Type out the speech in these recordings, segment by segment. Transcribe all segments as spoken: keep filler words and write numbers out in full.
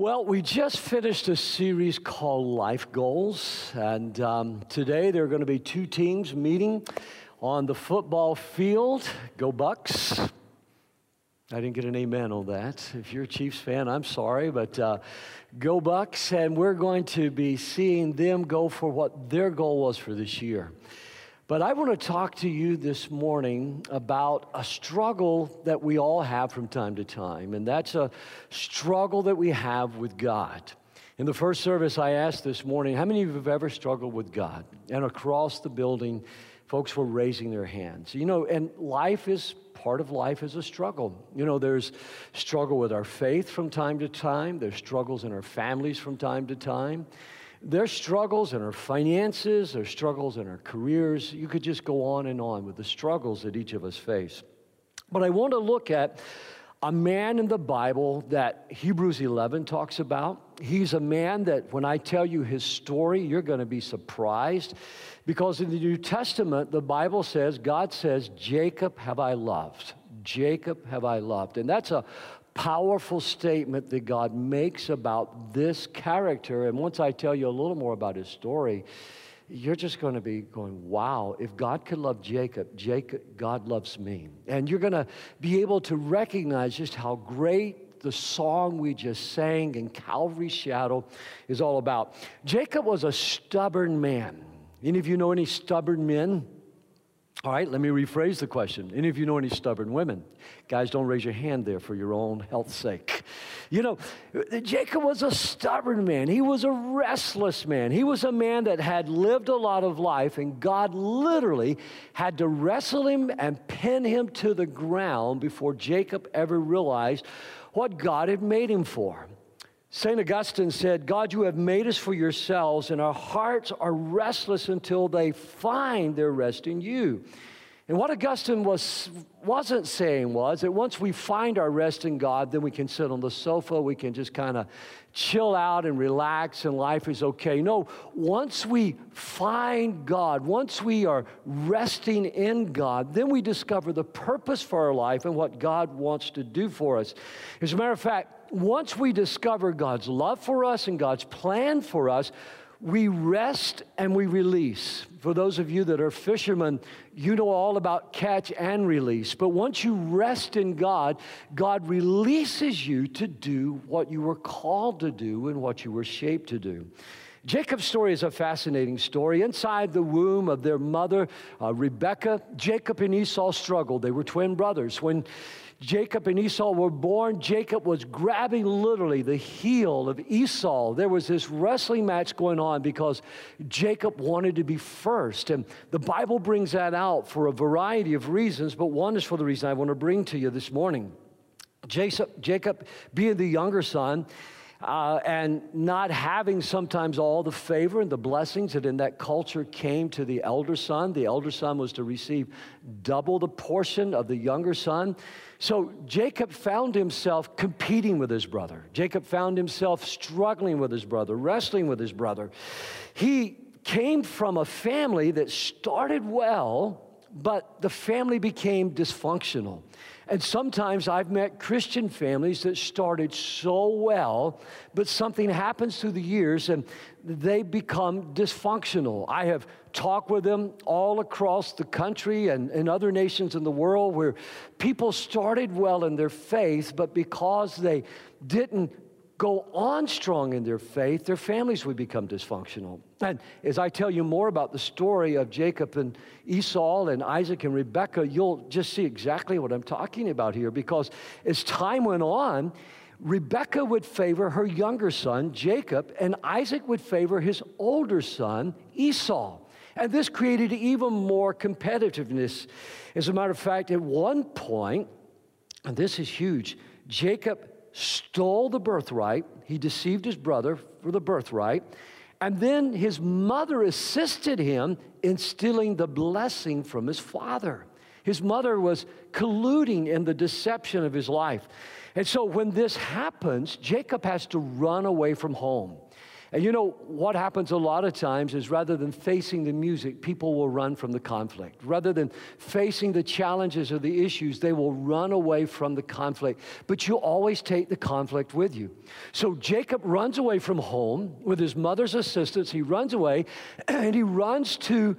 Well, we just finished a series called Life Goals, and um, today there are going to be two teams meeting on the football field. Go Bucks. I didn't get an amen on that. If you're a Chiefs fan, I'm sorry, but uh, go Bucks, and we're going to be seeing them go for what their goal was for this year. But I want to talk to you this morning about a struggle that we all have from time to time, and that's a struggle that we have with God. In the first service, I asked this morning, how many of you have ever struggled with God? And across the building, folks were raising their hands. You know, and life is, part of life is a struggle. You know, there's struggle with our faith from time to time. There's struggles in our families from time to time. There's struggles in our finances, there's struggles in our careers. You could just go on and on with the struggles that each of us face. But I want to look at a man in the Bible that Hebrews eleven talks about. He's a man that when I tell you his story, you're going to be surprised, because in the New Testament, the Bible says, God says, Jacob have I loved. Jacob have I loved. And that's a powerful statement that God makes about this character. And once I tell you a little more about his story, you're just going to be going, wow, if God could love Jacob, Jacob, God loves me. And you're going to be able to recognize just how great the song we just sang in Calvary's Shadow is all about. Jacob was a stubborn man. Any of you know any stubborn men? All right, let me rephrase the question. Any of you know any stubborn women? Guys, don't raise your hand there for your own health's sake. You know, Jacob was a stubborn man. He was a restless man. He was a man that had lived a lot of life, and God literally had to wrestle him and pin him to the ground before Jacob ever realized what God had made him for. Saint Augustine said, God, you have made us for yourselves, and our hearts are restless until they find their rest in you. And what Augustine was, wasn't saying was that once we find our rest in God, then we can sit on the sofa, we can just kind of chill out and relax, and life is okay. No, once we find God, once we are resting in God, then we discover the purpose for our life and what God wants to do for us. As a matter of fact, once we discover God's love for us and God's plan for us, we rest and we release. For those of you that are fishermen, you know all about catch and release. But once you rest in God, God releases you to do what you were called to do and what you were shaped to do. Jacob's story is a fascinating story. Inside the womb of their mother, uh, Rebekah, Jacob and Esau struggled. They were twin brothers. When Jacob and Esau were born, Jacob was grabbing literally the heel of Esau. There was this wrestling match going on because Jacob wanted to be first. And the Bible brings that out for a variety of reasons, but one is for the reason I want to bring to you this morning. Jacob, Jacob being the younger son, Uh, and not having sometimes all the favor and the blessings that in that culture came to the elder son. The elder son was to receive double the portion of the younger son. So Jacob found himself competing with his brother. Jacob found himself struggling with his brother, wrestling with his brother. He came from a family that started well, but the family became dysfunctional. And sometimes I've met Christian families that started so well, but something happens through the years and they become dysfunctional. I have talked with them all across the country and in other nations in the world where people started well in their faith, but because they didn't go on strong in their faith, their families would become dysfunctional. And as I tell you more about the story of Jacob and Esau and Isaac and Rebekah, you'll just see exactly what I'm talking about here, because as time went on, Rebekah would favor her younger son, Jacob, and Isaac would favor his older son, Esau. And this created even more competitiveness. As a matter of fact, at one point, and this is huge, Jacob stole the birthright. He deceived his brother for the birthright. And then his mother assisted him in stealing the blessing from his father. His mother was colluding in the deception of his life. And so when this happens, Jacob has to run away from home. And you know, what happens a lot of times is rather than facing the music, people will run from the conflict. Rather than facing the challenges or the issues, they will run away from the conflict. But you always take the conflict with you. So Jacob runs away from home with his mother's assistance. He runs away and he runs to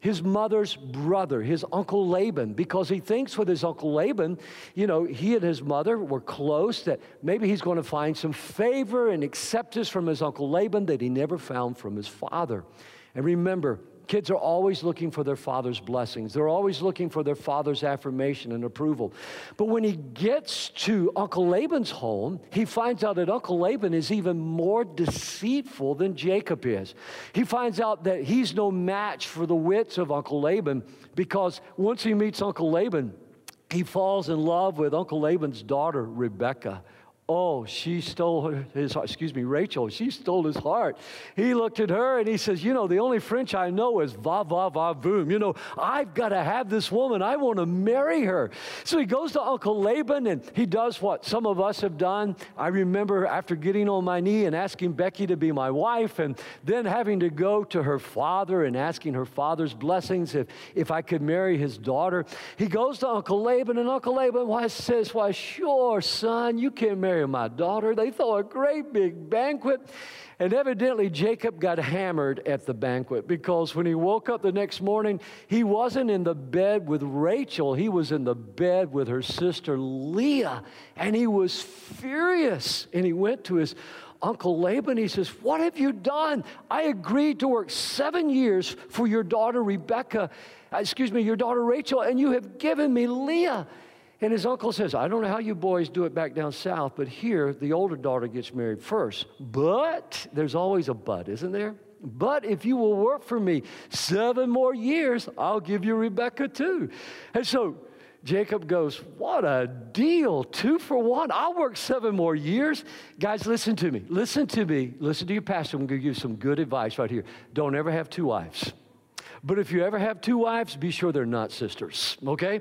his mother's brother, his uncle Laban, because he thinks with his uncle Laban, you know, he and his mother were close, that maybe he's going to find some favor and acceptance from his uncle Laban that he never found from his father. And remember, kids are always looking for their father's blessings. They're always looking for their father's affirmation and approval. But when he gets to Uncle Laban's home, he finds out that Uncle Laban is even more deceitful than Jacob is. He finds out that he's no match for the wits of Uncle Laban, because once he meets Uncle Laban, he falls in love with Uncle Laban's daughter, Rebekah. Oh, she stole his heart. Excuse me, Rachel, she stole his heart. He looked at her and he says, you know, the only French I know is va, va, va, voom. You know, I've got to have this woman. I want to marry her. So he goes to Uncle Laban and he does what some of us have done. I remember after getting on my knee and asking Becky to be my wife, and then having to go to her father and asking her father's blessings if, if I could marry his daughter. He goes to Uncle Laban, and Uncle Laban why, says, why, sure, son, you can marry my daughter. They throw a great big banquet. And evidently, Jacob got hammered at the banquet, because when he woke up the next morning, he wasn't in the bed with Rachel. He was in the bed with her sister Leah. And he was furious. And he went to his Uncle Laban. He says, what have you done? I agreed to work seven years for your daughter Rebekah, excuse me, your daughter Rachel, and you have given me Leah. And his uncle says, I don't know how you boys do it back down south, but here the older daughter gets married first. But, there's always a but, isn't there? But if you will work for me seven more years, I'll give you Rebekah too. And so Jacob goes, what a deal, two for one. I'll work seven more years. Guys, listen to me, listen to me, listen to your pastor. I'm going to give you some good advice right here. Don't ever have two wives. But if you ever have two wives, be sure they're not sisters, okay?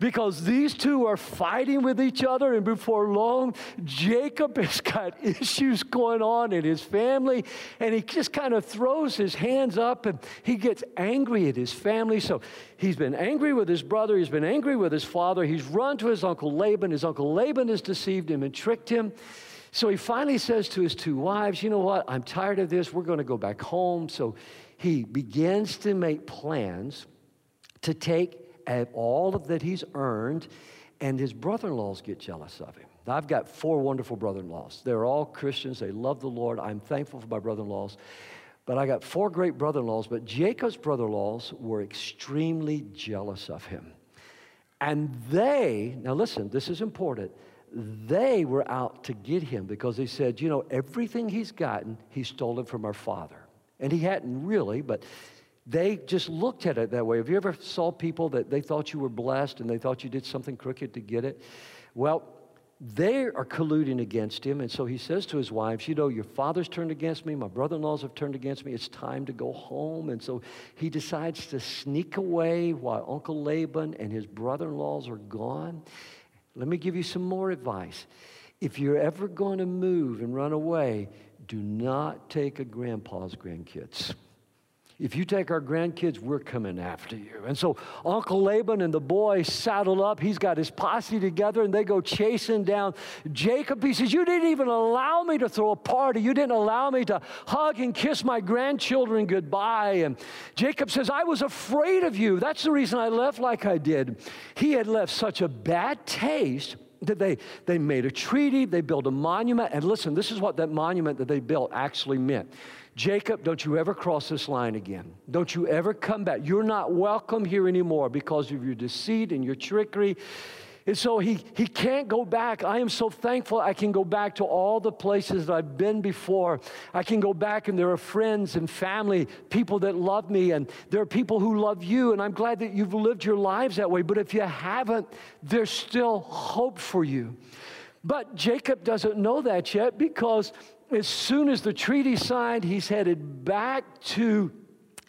Because these two are fighting with each other, and before long, Jacob has got issues going on in his family, and he just kind of throws his hands up, and he gets angry at his family. So he's been angry with his brother. He's been angry with his father. He's run to his Uncle Laban. His Uncle Laban has deceived him and tricked him. So he finally says to his two wives, you know what? I'm tired of this. We're going to go back home. So he begins to make plans to take all of that he's earned, and his brother-in-laws get jealous of him. Now, I've got four wonderful brother-in-laws. They're all Christians. They love the Lord. I'm thankful for my brother-in-laws. But I got four great brother-in-laws, but Jacob's brother-in-laws were extremely jealous of him. And they, now listen, this is important, they were out to get him, because they said, you know, everything he's gotten, he stole it from our father. And he hadn't really, but they just looked at it that way. Have you ever saw people that they thought you were blessed and they thought you did something crooked to get it? Well, they are colluding against him. And so he says to his wives, you know, your father's turned against me. My brother-in-laws have turned against me. It's time to go home. And so he decides to sneak away while Uncle Laban and his brother-in-laws are gone. Let me give you some more advice. If you're ever going to move and run away, do not take a grandpa's grandkids. If you take our grandkids, we're coming after you. And so Uncle Laban and the boy saddle up. He's got his posse together, and they go chasing down Jacob. He says, you didn't even allow me to throw a party. You didn't allow me to hug and kiss my grandchildren goodbye. And Jacob says, I was afraid of you. That's the reason I left like I did. He had left such a bad taste that they, they made a treaty. They built a monument. And listen, this is what that monument that they built actually meant. Jacob, don't you ever cross this line again. Don't you ever come back. You're not welcome here anymore because of your deceit and your trickery. And so he, he can't go back. I am so thankful I can go back to all the places that I've been before. I can go back, and there are friends and family, people that love me, and there are people who love you, and I'm glad that you've lived your lives that way. But if you haven't, there's still hope for you. But Jacob doesn't know that yet, because as soon as the treaty signed, he's headed back to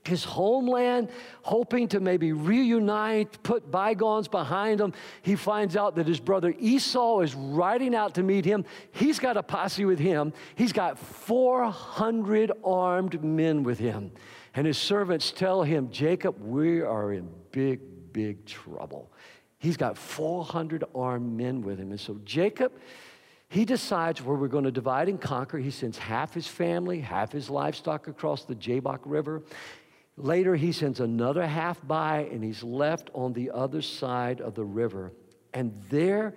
his homeland, hoping to maybe reunite, put bygones behind him. He finds out that his brother Esau is riding out to meet him. He's got a posse with him. He's got four hundred armed men with him. And his servants tell him, Jacob, we are in big, big trouble. He's got four hundred armed men with him. And so Jacob, he decides where we're going to divide and conquer. He sends half his family, half his livestock across the Jabbok River. Later, he sends another half by, and he's left on the other side of the river. And there,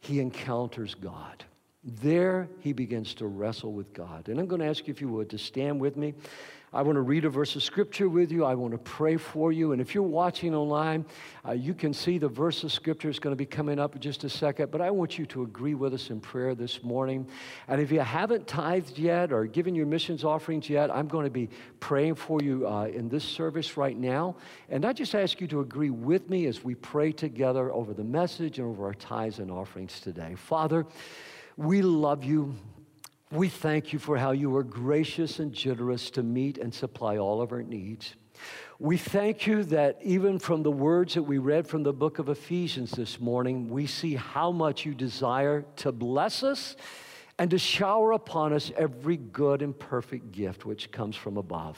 he encounters God. There, he begins to wrestle with God. And I'm going to ask you, if you would, to stand with me. I want to read a verse of Scripture with you. I want to pray for you. And if you're watching online, uh, you can see the verse of Scripture is going to be coming up in just a second. But I want you to agree with us in prayer this morning. And if you haven't tithed yet or given your missions offerings yet, I'm going to be praying for you uh, in this service right now. And I just ask you to agree with me as we pray together over the message and over our tithes and offerings today. Father, we love you. We thank you for how you are gracious and generous to meet and supply all of our needs. We thank you that even from the words that we read from the book of Ephesians this morning, we see how much you desire to bless us and to shower upon us every good and perfect gift which comes from above.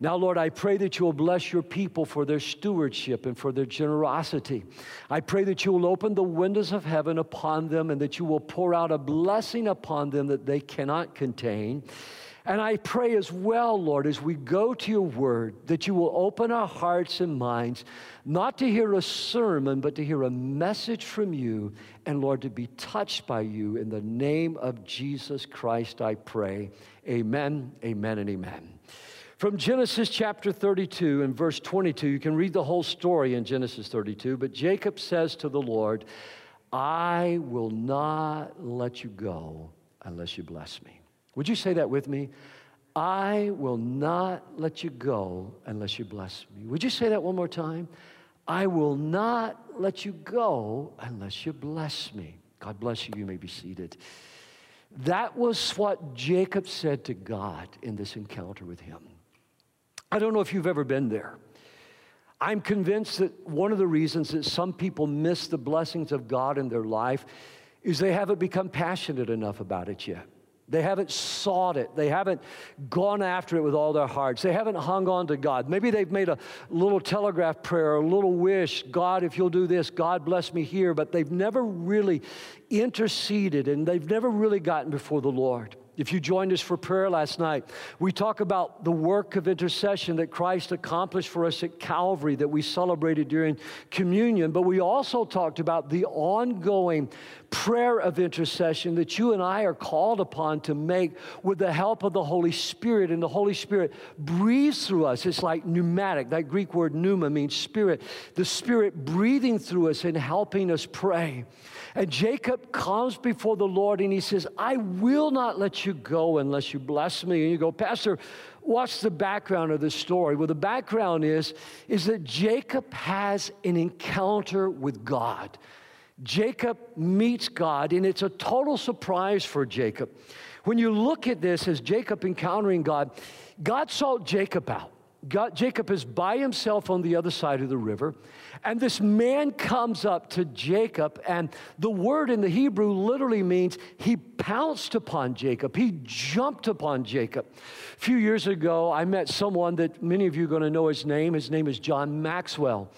Now, Lord, I pray that you will bless your people for their stewardship and for their generosity. I pray that you will open the windows of heaven upon them and that you will pour out a blessing upon them that they cannot contain. And I pray as well, Lord, as we go to your word, that you will open our hearts and minds, not to hear a sermon, but to hear a message from you. And Lord, to be touched by you. In the name of Jesus Christ, I pray. Amen, amen, and amen. From Genesis chapter thirty-two and verse twenty-two, you can read the whole story in Genesis thirty-two, but Jacob says to the Lord, I will not let you go unless you bless me. Would you say that with me? I will not let you go unless you bless me. Would you say that one more time? I will not let you go unless you bless me. God bless you. You may be seated. That was what Jacob said to God in this encounter with him. I don't know if you've ever been there. I'm convinced that one of the reasons that some people miss the blessings of God in their life is they haven't become passionate enough about it yet. They haven't sought it. They haven't gone after it with all their hearts. They haven't hung on to God. Maybe they've made a little telegraph prayer, a little wish, God, if you'll do this, God bless me here, but they've never really interceded, and they've never really gotten before the Lord. If you joined us for prayer last night, we talk about the work of intercession that Christ accomplished for us at Calvary that we celebrated during communion, but we also talked about the ongoing prayer of intercession that you and I are called upon to make with the help of the Holy Spirit, and the Holy Spirit breathes through us. It's like pneumatic. That Greek word pneuma means spirit. The Spirit breathing through us and helping us pray. And Jacob comes before the Lord and he says, I will not let you You go unless you bless me. And you go, Pastor, what's the background of this story? Well, the background is, is that Jacob has an encounter with God. Jacob meets God, and it's a total surprise for Jacob. When you look at this as Jacob encountering God, God sought Jacob out. God, Jacob is by himself on the other side of the river, and this man comes up to Jacob, and the word in the Hebrew literally means he pounced upon Jacob. He jumped upon Jacob. A few years ago, I met someone that many of you are going to know his name. His name is John Maxwell.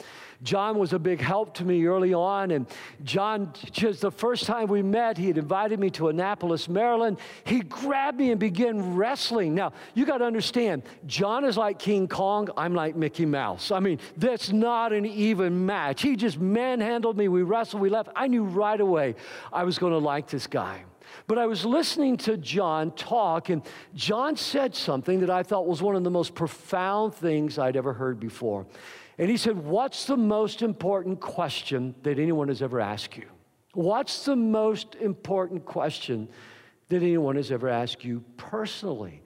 John was a big help to me early on, and John, just the first time we met, he had invited me to Annapolis, Maryland. He grabbed me and began wrestling. Now, you got to understand, John is like King Kong, I'm like Mickey Mouse. I mean, that's not an even match. He just manhandled me. We wrestled, we left. I knew right away I was going to like this guy. But I was listening to John talk, and John said something that I thought was one of the most profound things I'd ever heard before. And he said, what's the most important question that anyone has ever asked you? What's the most important question that anyone has ever asked you personally?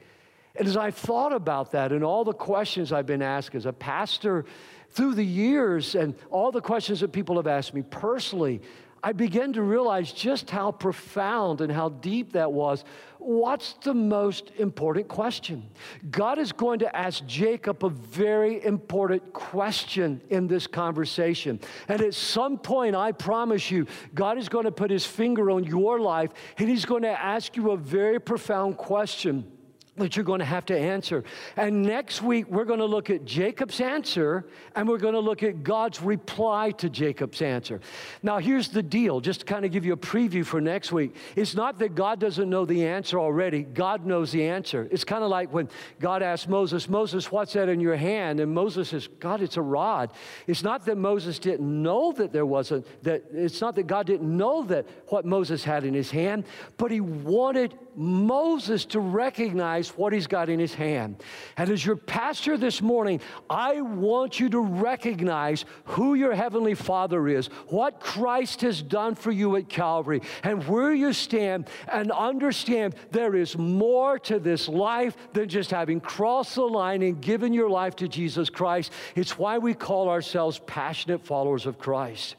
And as I thought about that and all the questions I've been asked as a pastor through the years and all the questions that people have asked me personally, I began to realize just how profound and how deep that was. What's the most important question? God is going to ask Jacob a very important question in this conversation. And at some point, I promise you, God is going to put his finger on your life, and he's going to ask you a very profound question that you're going to have to answer. And next week, we're going to look at Jacob's answer, and we're going to look at God's reply to Jacob's answer. Now, here's the deal, just to kind of give you a preview for next week. It's not that God doesn't know the answer already. God knows the answer. It's kind of like when God asked Moses, Moses, what's that in your hand? And Moses says, God, it's a rod. It's not that Moses didn't know that there wasn't, that it's not that God didn't know that what Moses had in his hand, but he wanted Moses to recognize what he's got in his hand. And as your pastor this morning, I want you to recognize who your Heavenly Father is, what Christ has done for you at Calvary, and where you stand, and understand there is more to this life than just having crossed the line and given your life to Jesus Christ. It's why we call ourselves passionate followers of Christ.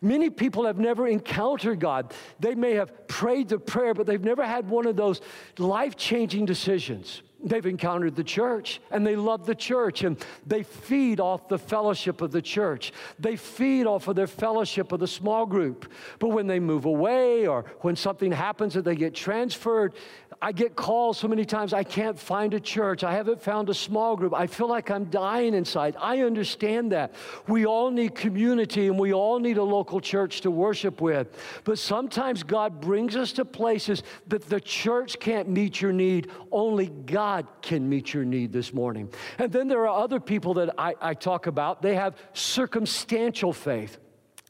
Many people have never encountered God. They may have prayed the prayer, but they've never had one of those life-changing decisions. They've encountered the church, and they love the church, and they feed off the fellowship of the church. They feed off of their fellowship of the small group. But when they move away, or when something happens and they get transferred, I get calls so many times, I can't find a church. I haven't found a small group. I feel like I'm dying inside. I understand that. We all need community, and we all need a local church to worship with. But sometimes God brings us to places that the church can't meet your need. Only God God can meet your need this morning. And then there are other people that I, I talk about. They have circumstantial faith.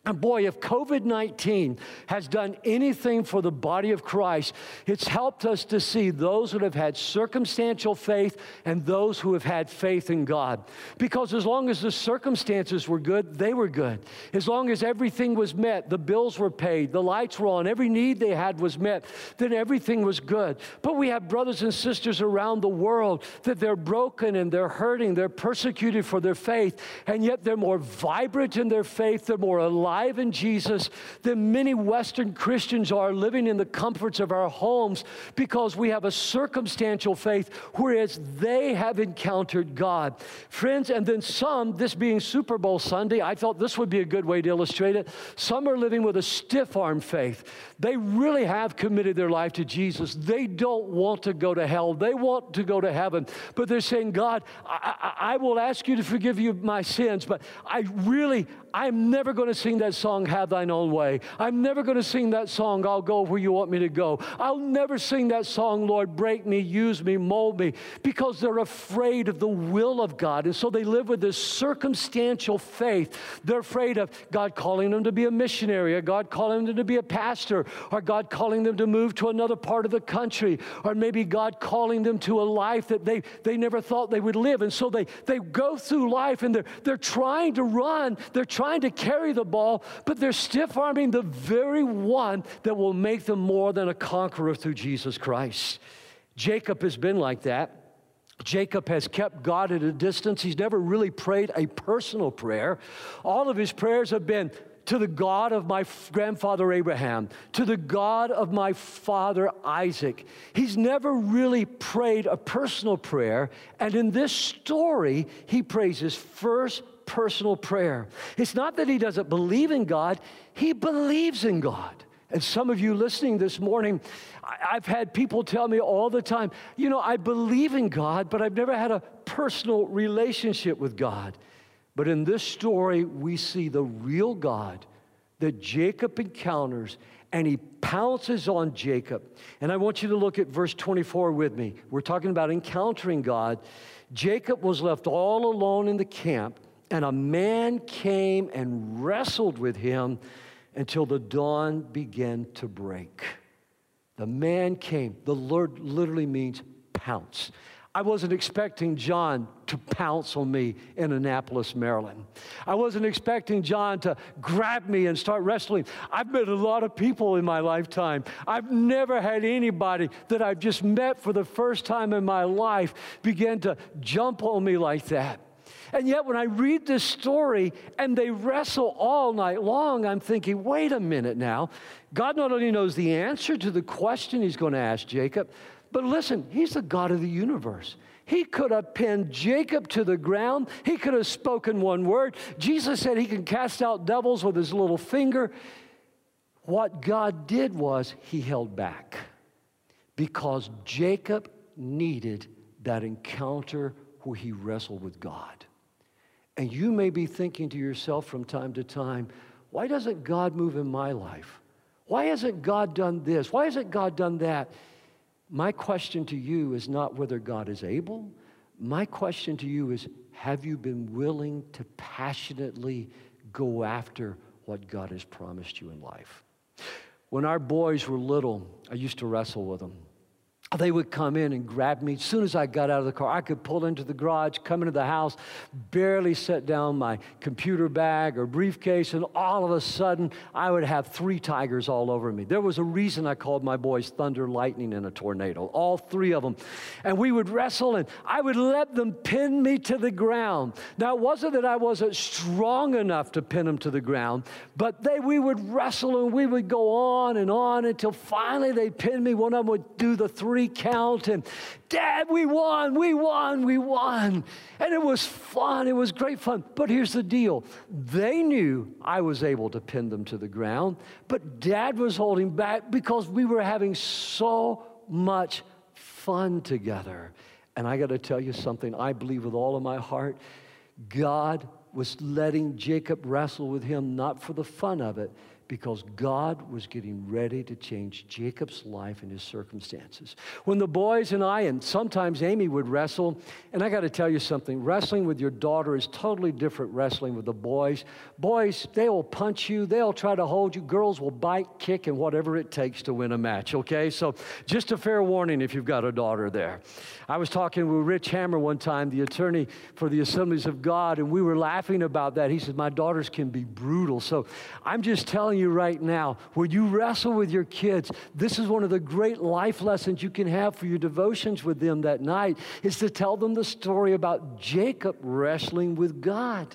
And boy, if COVID nineteen has done anything for the body of Christ, it's helped us to see those who have had circumstantial faith and those who have had faith in God. Because as long as the circumstances were good, they were good. As long as everything was met, the bills were paid, the lights were on, every need they had was met, then everything was good. But we have brothers and sisters around the world that they're broken and they're hurting, they're persecuted for their faith, and yet they're more vibrant in their faith, they're more alive in Jesus than many Western Christians are living in the comforts of our homes, because we have a circumstantial faith, whereas they have encountered God. Friends, and then some, this being Super Bowl Sunday, I thought this would be a good way to illustrate it. Some are living with a stiff-arm faith. They really have committed their life to Jesus. They don't want to go to hell. They want to go to heaven. But they're saying, God, I, I, I will ask you to forgive you my sins, but I really, I'm never going to sing that that song, Have Thine Own Way. I'm never going to sing that song, I'll Go Where You Want Me to Go. I'll never sing that song, Lord, break me, use me, mold me, because they're afraid of the will of God. And so they live with this circumstantial faith. They're afraid of God calling them to be a missionary, or God calling them to be a pastor, or God calling them to move to another part of the country, or maybe God calling them to a life that they, they never thought they would live. And so they, they go through life, and they're, they're trying to run. They're trying to carry the ball, but they're stiff-arming the very one that will make them more than a conqueror through Jesus Christ. Jacob has been like that. Jacob has kept God at a distance. He's never really prayed a personal prayer. All of his prayers have been to the God of my grandfather Abraham, to the God of my father Isaac. He's never really prayed a personal prayer, and in this story, he prays his first personal prayer. It's not that he doesn't believe in God, he believes in God. And some of you listening this morning, I've had people tell me all the time, you know, I believe in God, but I've never had a personal relationship with God. But in this story, we see the real God that Jacob encounters, and he pounces on Jacob. And I want you to look at verse twenty-four with me. We're talking about encountering God. Jacob was left all alone in the camp, and a man came and wrestled with him until the dawn began to break. The man came. The Lord literally means pounce. I wasn't expecting John to pounce on me in Annapolis, Maryland. I wasn't expecting John to grab me and start wrestling. I've met a lot of people in my lifetime. I've never had anybody that I've just met for the first time in my life begin to jump on me like that. And yet when I read this story and they wrestle all night long, I'm thinking, wait a minute now. God not only knows the answer to the question he's going to ask Jacob, but listen, he's the God of the universe. He could have pinned Jacob to the ground. He could have spoken one word. Jesus said he can cast out devils with his little finger. What God did was he held back because Jacob needed that encounter where he wrestled with God. And you may be thinking to yourself from time to time, why doesn't God move in my life? Why hasn't God done this? Why hasn't God done that? My question to you is not whether God is able. My question to you is, have you been willing to passionately go after what God has promised you in life? When our boys were little, I used to wrestle with them. They would come in and grab me. As soon as I got out of the car, I could pull into the garage, come into the house, barely set down my computer bag or briefcase, and all of a sudden, I would have three tigers all over me. There was a reason I called my boys thunder, lightning, and a tornado, all three of them. And we would wrestle, and I would let them pin me to the ground. Now, it wasn't that I wasn't strong enough to pin them to the ground, but they, we would wrestle, and we would go on and on until finally they pinned me. One of them would do the three count and Dad, we won, we won, we won. And it was fun. It was great fun. But here's the deal. They knew I was able to pin them to the ground, but Dad was holding back because we were having so much fun together. And I got to tell you something. I believe with all of my heart, God was letting Jacob wrestle with him, not for the fun of it, because God was getting ready to change Jacob's life and his circumstances. When the boys and I, and sometimes Amy, would wrestle, and I got to tell you something, wrestling with your daughter is totally different wrestling with the boys. Boys, they will punch you. They'll try to hold you. Girls will bite, kick, and whatever it takes to win a match, okay? So just a fair warning if you've got a daughter there. I was talking with Rich Hammer one time, the attorney for the Assemblies of God, and we were laughing about that. He said, my daughters can be brutal. So I'm just telling you right now, when you wrestle with your kids, this is one of the great life lessons you can have for your devotions with them that night, is to tell them the story about Jacob wrestling with God.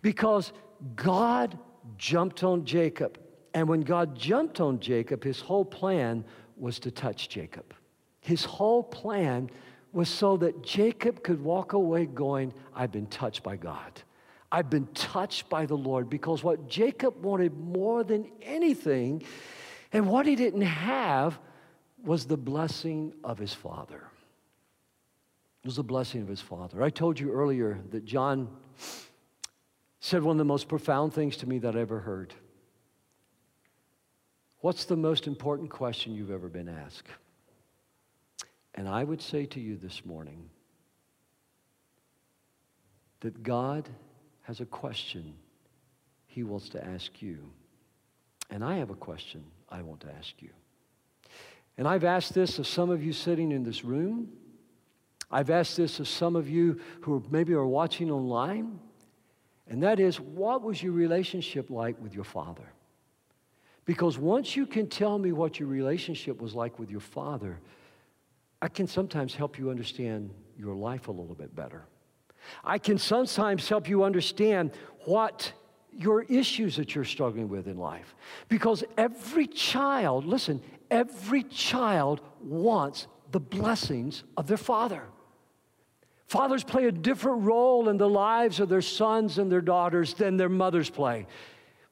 Because God jumped on Jacob. And when God jumped on Jacob, his whole plan was to touch Jacob. His whole plan was so that Jacob could walk away going, I've been touched by God. I've been touched by the Lord, because what Jacob wanted more than anything, and what he didn't have, was the blessing of his father. It was the blessing of his father. I told you earlier that John said one of the most profound things to me that I ever heard. What's the most important question you've ever been asked? And I would say to you this morning that God has a question he wants to ask you. And I have a question I want to ask you. And I've asked this of some of you sitting in this room. I've asked this of some of you who maybe are watching online. And that is, what was your relationship like with your father? Because once you can tell me what your relationship was like with your father, I can sometimes help you understand your life a little bit better. I can sometimes help you understand what your issues that you're struggling with in life. Because every child, listen, every child wants the blessings of their father. Fathers play a different role in the lives of their sons and their daughters than their mothers play.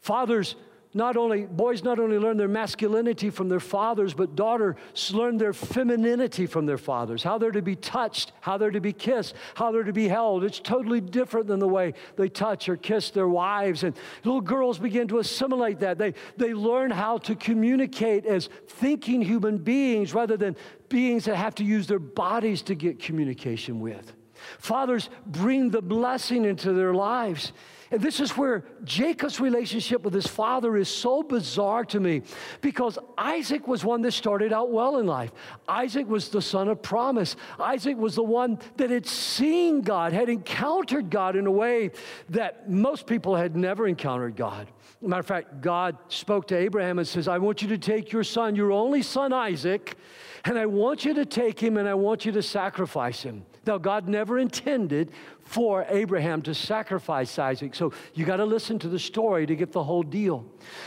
Fathers not only, boys not only learn their masculinity from their fathers, but daughters learn their femininity from their fathers, how they're to be touched, how they're to be kissed, how they're to be held. It's totally different than the way they touch or kiss their wives. And little girls begin to assimilate that. They, they learn how to communicate as thinking human beings rather than beings that have to use their bodies to get communication with. Fathers bring the blessing into their lives. And this is where Jacob's relationship with his father is so bizarre to me, because Isaac was one that started out well in life. Isaac was the son of promise. Isaac was the one that had seen God, had encountered God in a way that most people had never encountered God. As a matter of fact, God spoke to Abraham and says, I want you to take your son, your only son Isaac, and I want you to take him and I want you to sacrifice him. Now, God never intended for Abraham to sacrifice Isaac. So you got to listen to the story to get the whole deal.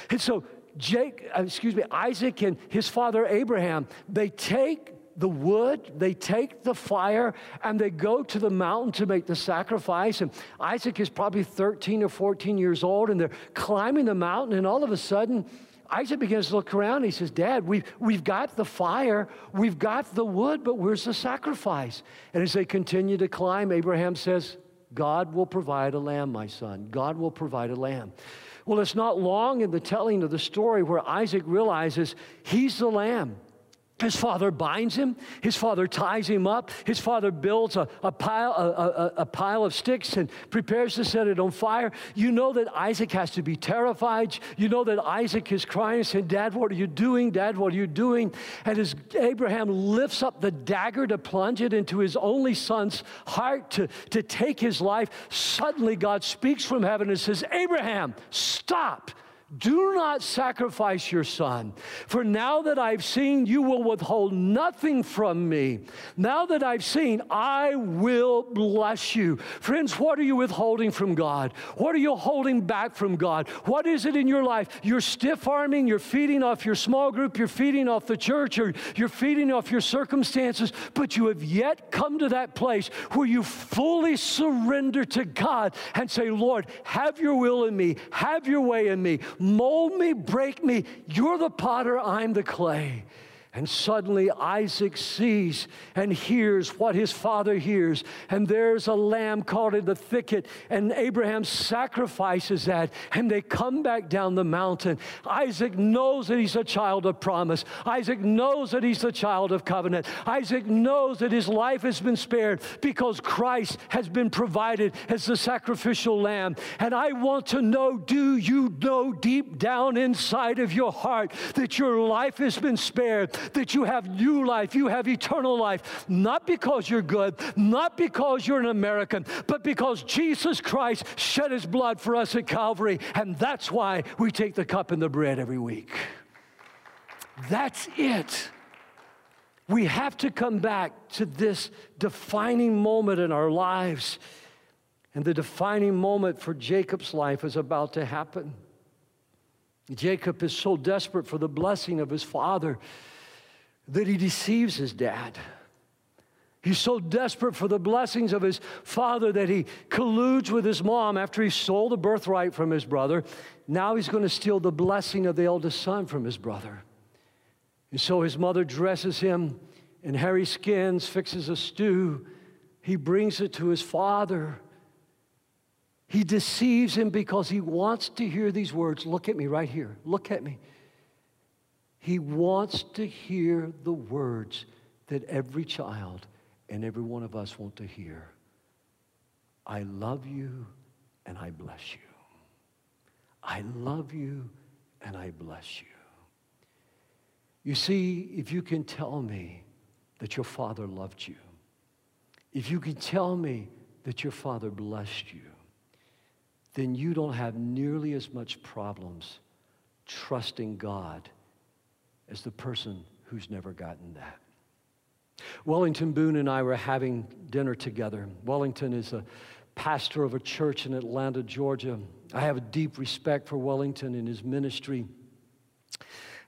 And so Jake, excuse me, Isaac and his father Abraham, they take the wood, they take the fire, and they go to the mountain to make the sacrifice. And Isaac is probably thirteen or fourteen years old, and they're climbing the mountain, and all of a sudden, Isaac begins to look around. He says, Dad, we've, we've got the fire, we've got the wood, but where's the sacrifice? And as they continue to climb, Abraham says, God will provide a lamb, my son. God will provide a lamb. Well, it's not long in the telling of the story where Isaac realizes he's the lamb. His father binds him. His father ties him up. His father builds a, a, pile, a, a, a pile of sticks and prepares to set it on fire. You know that Isaac has to be terrified. You know that Isaac is crying and saying, Dad, what are you doing? Dad, what are you doing? And as Abraham lifts up the dagger to plunge it into his only son's heart to, to take his life, suddenly God speaks from heaven and says, Abraham, stop. Do not sacrifice your son, for now that I've seen, you will withhold nothing from me. Now that I've seen, I will bless you. Friends, what are you withholding from God? What are you holding back from God? What is it in your life? You're stiff-arming, you're feeding off your small group, you're feeding off the church, or you're feeding off your circumstances, but you have yet come to that place where you fully surrender to God and say, Lord, have your will in me, have your way in me. Mold me, break me. You're the potter, I'm the clay. And suddenly Isaac sees and hears what his father hears. And there's a lamb caught in the thicket, and Abraham sacrifices that, and they come back down the mountain. Isaac knows that he's a child of promise. Isaac knows that he's the child of covenant. Isaac knows that his life has been spared because Christ has been provided as the sacrificial lamb. And I want to know, do you know deep down inside of your heart that your life has been spared? That you have new life, you have eternal life, not because you're good, not because you're an American, but because Jesus Christ shed his blood for us at Calvary, and that's why we take the cup and the bread every week. That's it. We have to come back to this defining moment in our lives, and the defining moment for Jacob's life is about to happen. Jacob is so desperate for the blessing of his father that he deceives his dad. He's so desperate for the blessings of his father that he colludes with his mom after he stole the birthright from his brother. Now he's going to steal the blessing of the eldest son from his brother. And so his mother dresses him in hairy skins, fixes a stew. He brings it to his father. He deceives him because he wants to hear these words. Look at me right here. Look at me. He wants to hear the words that every child and every one of us want to hear. I love you and I bless you. I love you and I bless you. You see, if you can tell me that your father loved you, if you can tell me that your father blessed you, then you don't have nearly as much problems trusting God as the person who's never gotten that. Wellington Boone and I were having dinner together. Wellington is a pastor of a church in Atlanta, Georgia. I have a deep respect for Wellington and his ministry.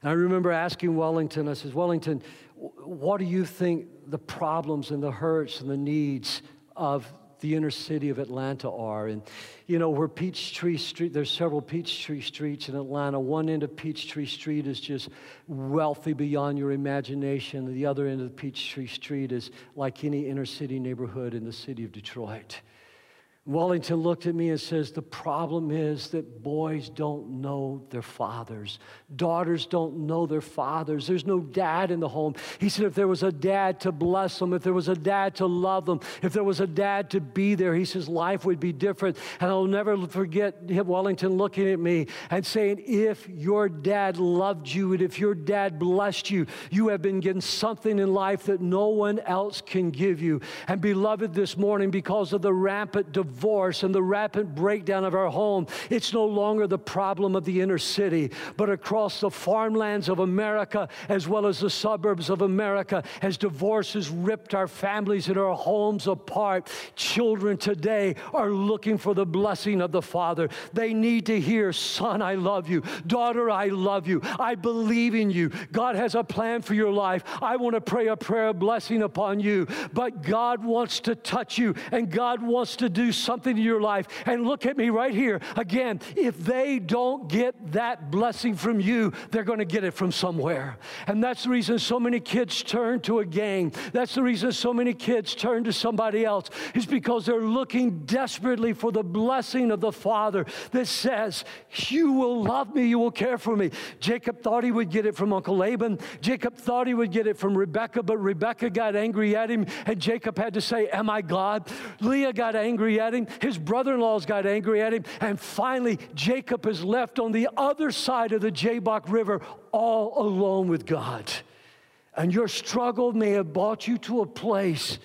And I remember asking Wellington, I said, Wellington, what do you think the problems and the hurts and the needs of the inner city of Atlanta are? And you know, where Peachtree Street, there's several Peachtree Streets in Atlanta. One end of Peachtree Street is just wealthy beyond your imagination. The other end of Peachtree Street is like any inner city neighborhood in the city of Detroit. Wellington looked at me and says, the problem is that boys don't know their fathers. Daughters don't know their fathers. There's no dad in the home. He said, if there was a dad to bless them, if there was a dad to love them, if there was a dad to be there, he says, life would be different. And I'll never forget Wellington looking at me and saying, if your dad loved you and if your dad blessed you, you have been given something in life that no one else can give you. And beloved, this morning, because of the rampant divorce, divorce and the rapid breakdown of our home, it's no longer the problem of the inner city, but across the farmlands of America as well as the suburbs of America, as divorce has ripped our families and our homes apart, children today are looking for the blessing of the Father. They need to hear, son, I love you. Daughter, I love you. I believe in you. God has a plan for your life. I want to pray a prayer of blessing upon you, but God wants to touch you and God wants to do something something in your life. And look at me right here. Again, if they don't get that blessing from you, they're going to get it from somewhere. And that's the reason so many kids turn to a gang. That's the reason so many kids turn to somebody else, is because they're looking desperately for the blessing of the Father that says, you will love me, you will care for me. Jacob thought he would get it from Uncle Laban. Jacob thought he would get it from Rebekah, but Rebekah got angry at him, and Jacob had to say, am I God? Leah got angry at At him. His brother-in-laws got angry at him. And finally, Jacob is left on the other side of the Jabbok River all alone with God. And your struggle may have brought you to a place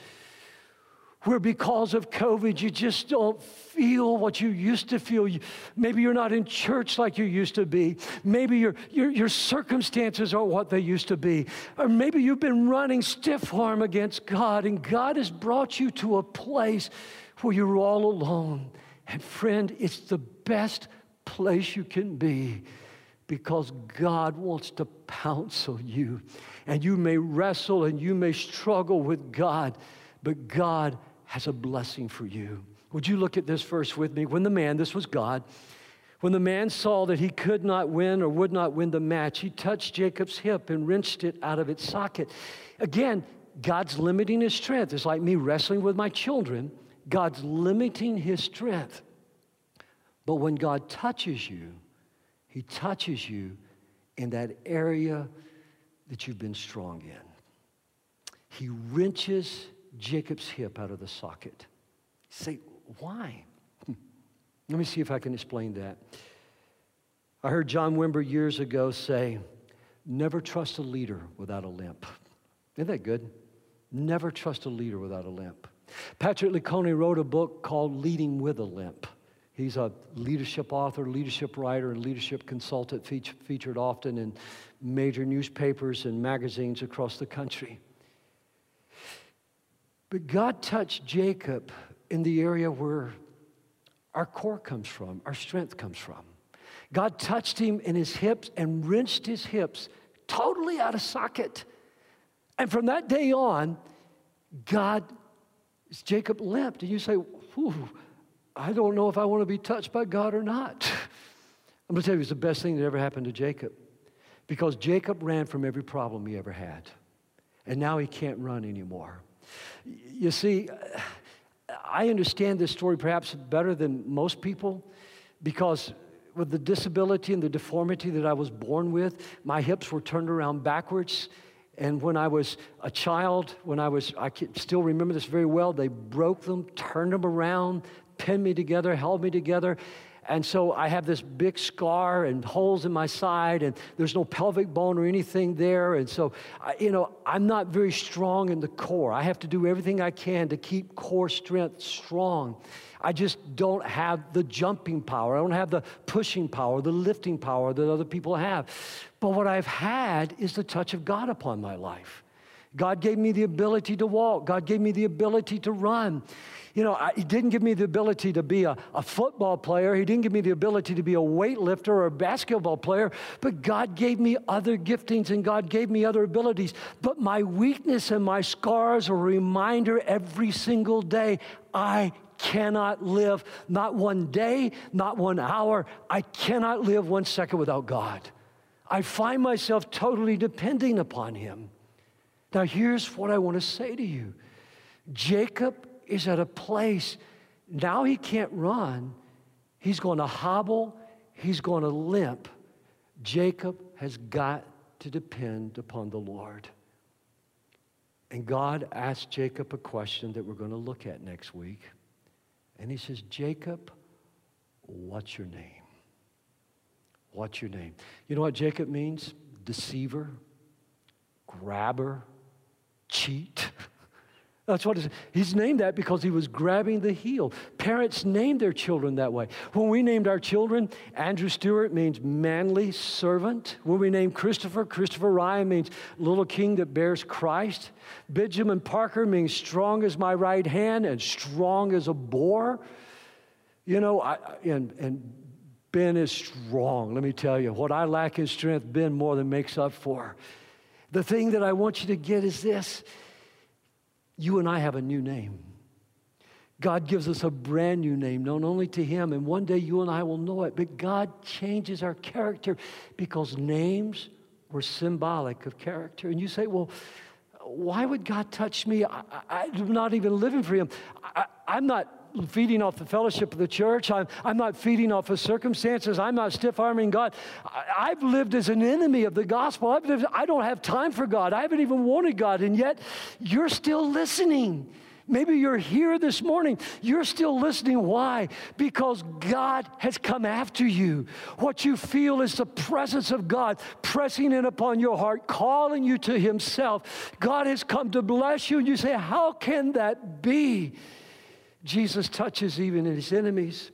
where because of COVID, you just don't feel what you used to feel. You, maybe you're not in church like you used to be. Maybe your, your, your circumstances are what they used to be. Or maybe you've been running stiff arm against God, and God has brought you to a place where you're all alone. And friend, it's the best place you can be, because God wants to pounce on you. And you may wrestle and you may struggle with God, but God has a blessing for you. Would you look at this verse with me? When the man, this was God, when the man saw that he could not win or would not win the match, he touched Jacob's hip and wrenched it out of its socket. Again, God's limiting his strength. It's like me wrestling with my children. God's limiting his strength. But when God touches you, he touches you in that area that you've been strong in. He wrenches Jacob's hip out of the socket. Say, why? Let me see if I can explain that. I heard John Wimber years ago say, never trust a leader without a limp. Isn't that good? Never trust a leader without a limp. Patrick Lencioni wrote a book called Leading with a Limp. He's a leadership author, leadership writer, and leadership consultant, fe- featured often in major newspapers and magazines across the country. But God touched Jacob in the area where our core comes from, our strength comes from. God touched him in his hips and wrenched his hips totally out of socket. And from that day on, God Jacob limped, and you say, whew, I don't know if I want to be touched by God or not. I'm going to tell you, it's the best thing that ever happened to Jacob, because Jacob ran from every problem he ever had, and now he can't run anymore. You see, I understand this story perhaps better than most people, because with the disability and the deformity that I was born with, my hips were turned around backwards. And when I was a child, when I was, I can still remember this very well, they broke them, turned them around, pinned me together, held me together. And so I have this big scar and holes in my side, and there's no pelvic bone or anything there. And so, I, you know, I'm not very strong in the core. I have to do everything I can to keep core strength strong. I just don't have the jumping power. I don't have the pushing power, the lifting power that other people have. But what I've had is the touch of God upon my life. God gave me the ability to walk. God gave me the ability to run. You know, I, he didn't give me the ability to be a, a football player. He didn't give me the ability to be a weightlifter or a basketball player. But God gave me other giftings, and God gave me other abilities. But my weakness and my scars are a reminder every single day, I cannot live not one day, not one hour. I cannot live one second without God. I find myself totally depending upon him. Now, here's what I want to say to you. Jacob is at a place Now he can't run. He's going to hobble. He's going to limp. Jacob has got to depend upon the Lord. And God asked Jacob a question that we're going to look at next week. And he says, Jacob, what's your name? What's your name? You know what Jacob means? Deceiver, grabber, cheat. That's what it is. He's named that because he was grabbing the heel. Parents named their children that way. When we named our children, Andrew Stewart means manly servant. When we named Christopher, Christopher Ryan means little king that bears Christ. Benjamin Parker means strong as my right hand and strong as a boar. You know, I, and, and Ben is strong. Let me tell you, what I lack in strength, Ben more than makes up for. The thing that I want you to get is this. You and I have a new name. God gives us a brand new name known only to Him, and one day you and I will know it. But God changes our character because names were symbolic of character. And you say, well, why would God touch me? I, I, I'm not even living for Him. I, I'm not feeding off the fellowship of the church. I'm, I'm not feeding off of circumstances. I'm not stiff-arming God. I, I've lived as an enemy of the gospel. I've lived, I don't have time for God. I haven't even wanted God, and yet you're still listening. Maybe you're here this morning. You're still listening. Why? Because God has come after you. What you feel is the presence of God pressing in upon your heart, calling you to Himself. God has come to bless you, and you say, how can that be? Jesus touches even His enemies.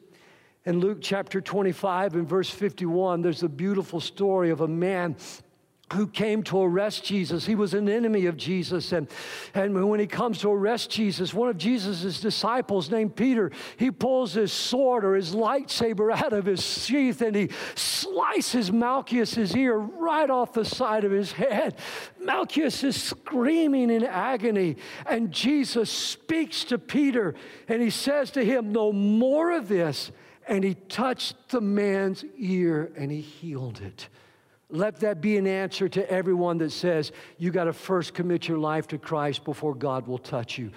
In Luke chapter twenty-five and verse fifty-one, there's a beautiful story of a man who came to arrest Jesus. He was an enemy of Jesus. And, and when he comes to arrest Jesus, one of Jesus' disciples named Peter, he pulls his sword or his lightsaber out of his sheath and he slices Malchus' ear right off the side of his head. Malchus is screaming in agony. And Jesus speaks to Peter and he says to him, no more of this. And he touched the man's ear and he healed it. Let that be an answer to everyone that says, you got to first commit your life to Christ before God will touch you.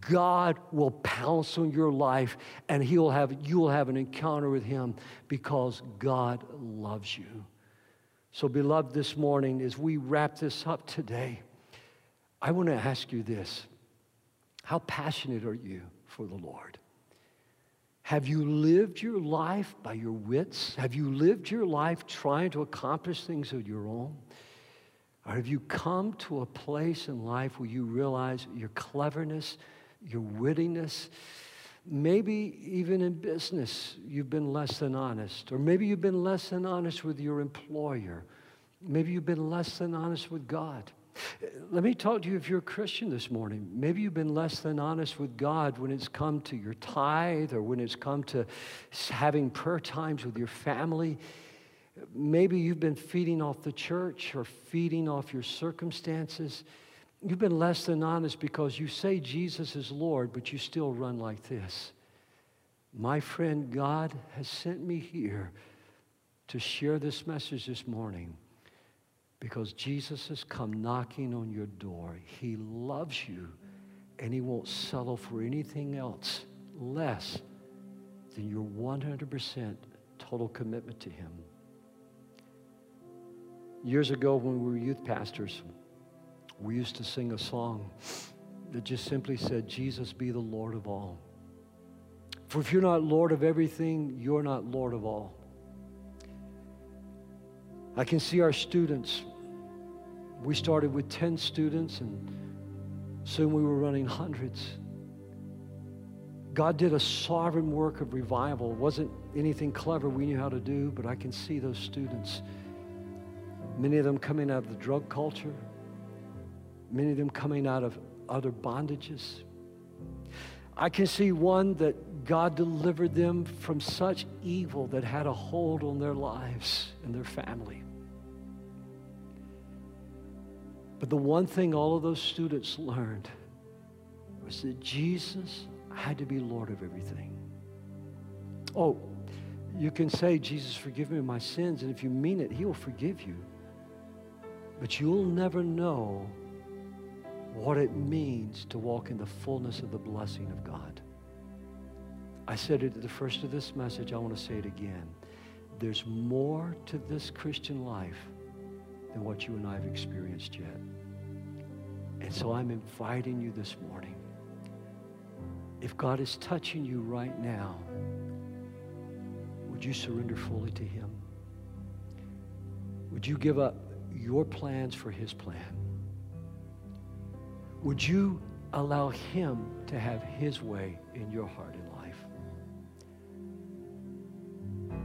God will pounce on your life and He'll have, you'll have an encounter with Him because God loves you. So, beloved, this morning, as we wrap this up today, I want to ask you this. How passionate are you for the Lord? Have you lived your life by your wits? Have you lived your life trying to accomplish things of your own? Or have you come to a place in life where you realize your cleverness, your wittiness, maybe even in business you've been less than honest, or maybe you've been less than honest with your employer. Maybe you've been less than honest with God. Let me talk to you if you're a Christian this morning. Maybe you've been less than honest with God when it's come to your tithe or when it's come to having prayer times with your family. Maybe you've been feeding off the church or feeding off your circumstances. You've been less than honest because you say Jesus is Lord, but you still run like this. My friend, God has sent me here to share this message this morning. Because Jesus has come knocking on your door. He loves you, and He won't settle for anything else less than your one hundred percent total commitment to Him. Years ago when we were youth pastors, we used to sing a song that just simply said, Jesus be the Lord of all. For if you're not Lord of everything, you're not Lord of all. I can see our students. We started with ten students, and soon we were running hundreds. God did a sovereign work of revival. It wasn't anything clever we knew how to do, but I can see those students. Many of them coming out of the drug culture. Many of them coming out of other bondages. I can see one that God delivered them from such evil that had a hold on their lives and their family. But the one thing all of those students learned was that Jesus had to be Lord of everything. Oh, you can say, Jesus, forgive me my sins, and if you mean it, He will forgive you. But you'll never know what it means to walk in the fullness of the blessing of God. I said it at the first of this message, I want to say it again. There's more to this Christian life than what you and I have experienced yet. And so I'm inviting you this morning. If God is touching you right now, would you surrender fully to Him? Would you give up your plans for His plan? Would you allow Him to have His way in your heart and life?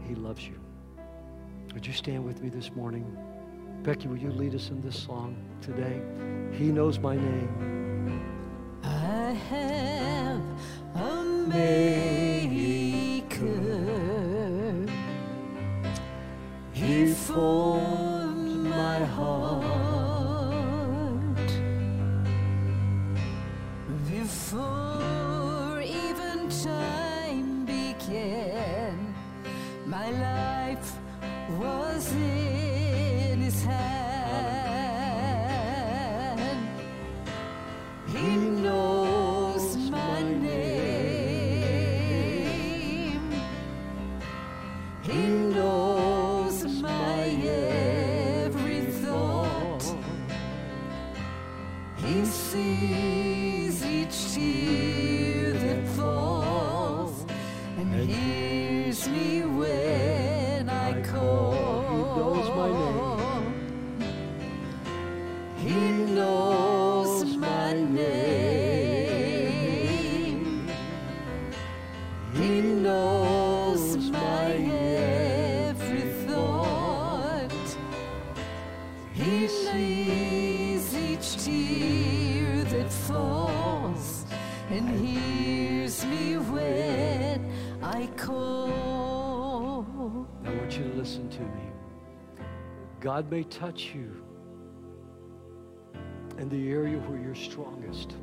He loves you. Would you stand with me this morning? Becky, will you lead us in this song today? He knows my name. I have a maker. He formed my heart before even time began. My life was in His hands. He knows my name. He knows my every thought. He sees each tear that falls and hears me when I call. He knows my name. He knows my name. He knows my every thought. He sees each tear that falls and hears me when I call. I want you to listen to me. God may touch you in the area where you're strongest.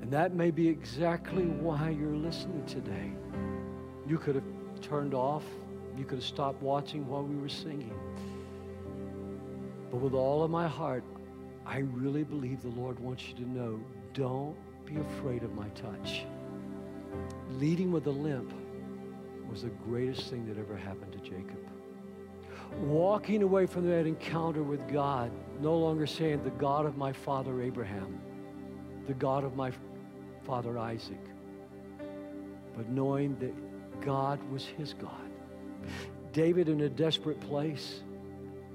And that may be exactly why you're listening today. You could have turned off. You could have stopped watching while we were singing. But with all of my heart, I really believe the Lord wants you to know, don't be afraid of my touch. Leading with a limp was the greatest thing that ever happened to Jacob. Walking away from that encounter with God, no longer saying, the God of my father Abraham, the God of my father Isaac, but knowing that God was his God. David, in a desperate place,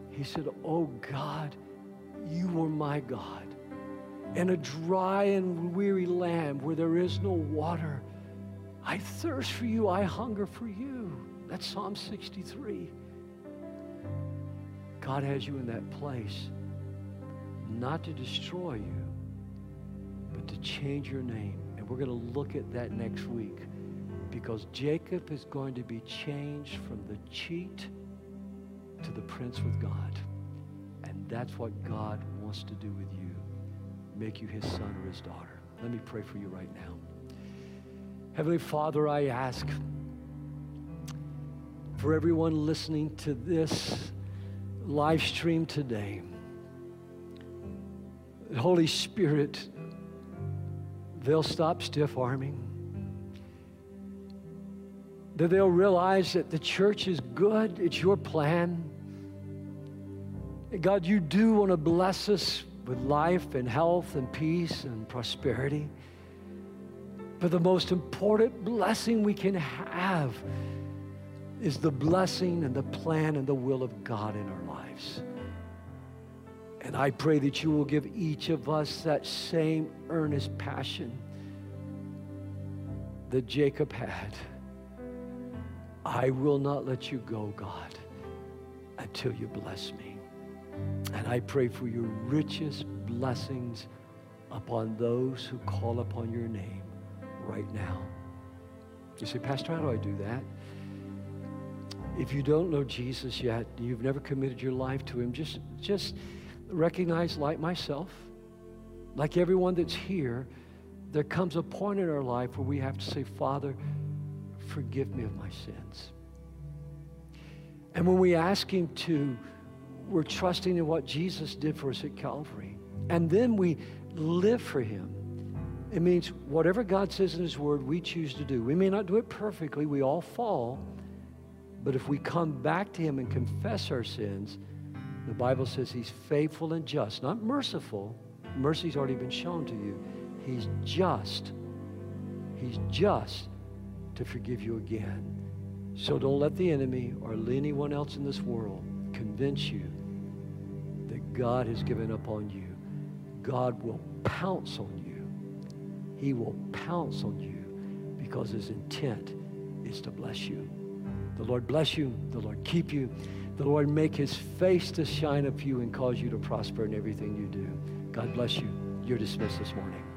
he said, oh God, you are my God. In a dry and weary land where there is no water, I thirst for you, I hunger for you. That's Psalm sixty-three. God has you in that place, not to destroy you, but to change your name. And we're going to look at that next week, because Jacob is going to be changed from the cheat to the prince with God. And that's what God wants to do with you, make you his son or his daughter. Let me pray for you right now. Heavenly Father, I ask for everyone listening to this live stream today. Holy Spirit, they'll stop stiff-arming. That they'll realize that the church is good. It's your plan. God, you do want to bless us with life and health and peace and prosperity. But the most important blessing we can have is the blessing and the plan and the will of God in our lives. And I pray that you will give each of us that same earnest passion that Jacob had. I will not let you go, God, until you bless me. And I pray for your richest blessings upon those who call upon your name right now. You say, Pastor, how do I do that? If you don't know Jesus yet, you've never committed your life to him, just, just recognize, like myself, like everyone that's here, there comes a point in our life where we have to say, Father, forgive me of my sins. And when we ask him to, we're trusting in what Jesus did for us at Calvary. And then we live for him. It means whatever God says in His Word, we choose to do. We may not do it perfectly. We all fall. But if we come back to Him and confess our sins, the Bible says He's faithful and just. Not merciful. Mercy's already been shown to you. He's just. He's just to forgive you again. So don't let the enemy or anyone else in this world convince you that God has given up on you. God will pounce on you. He will pounce on you because His intent is to bless you. The Lord bless you. The Lord keep you. The Lord make His face to shine upon you and cause you to prosper in everything you do. God bless you. You're dismissed this morning.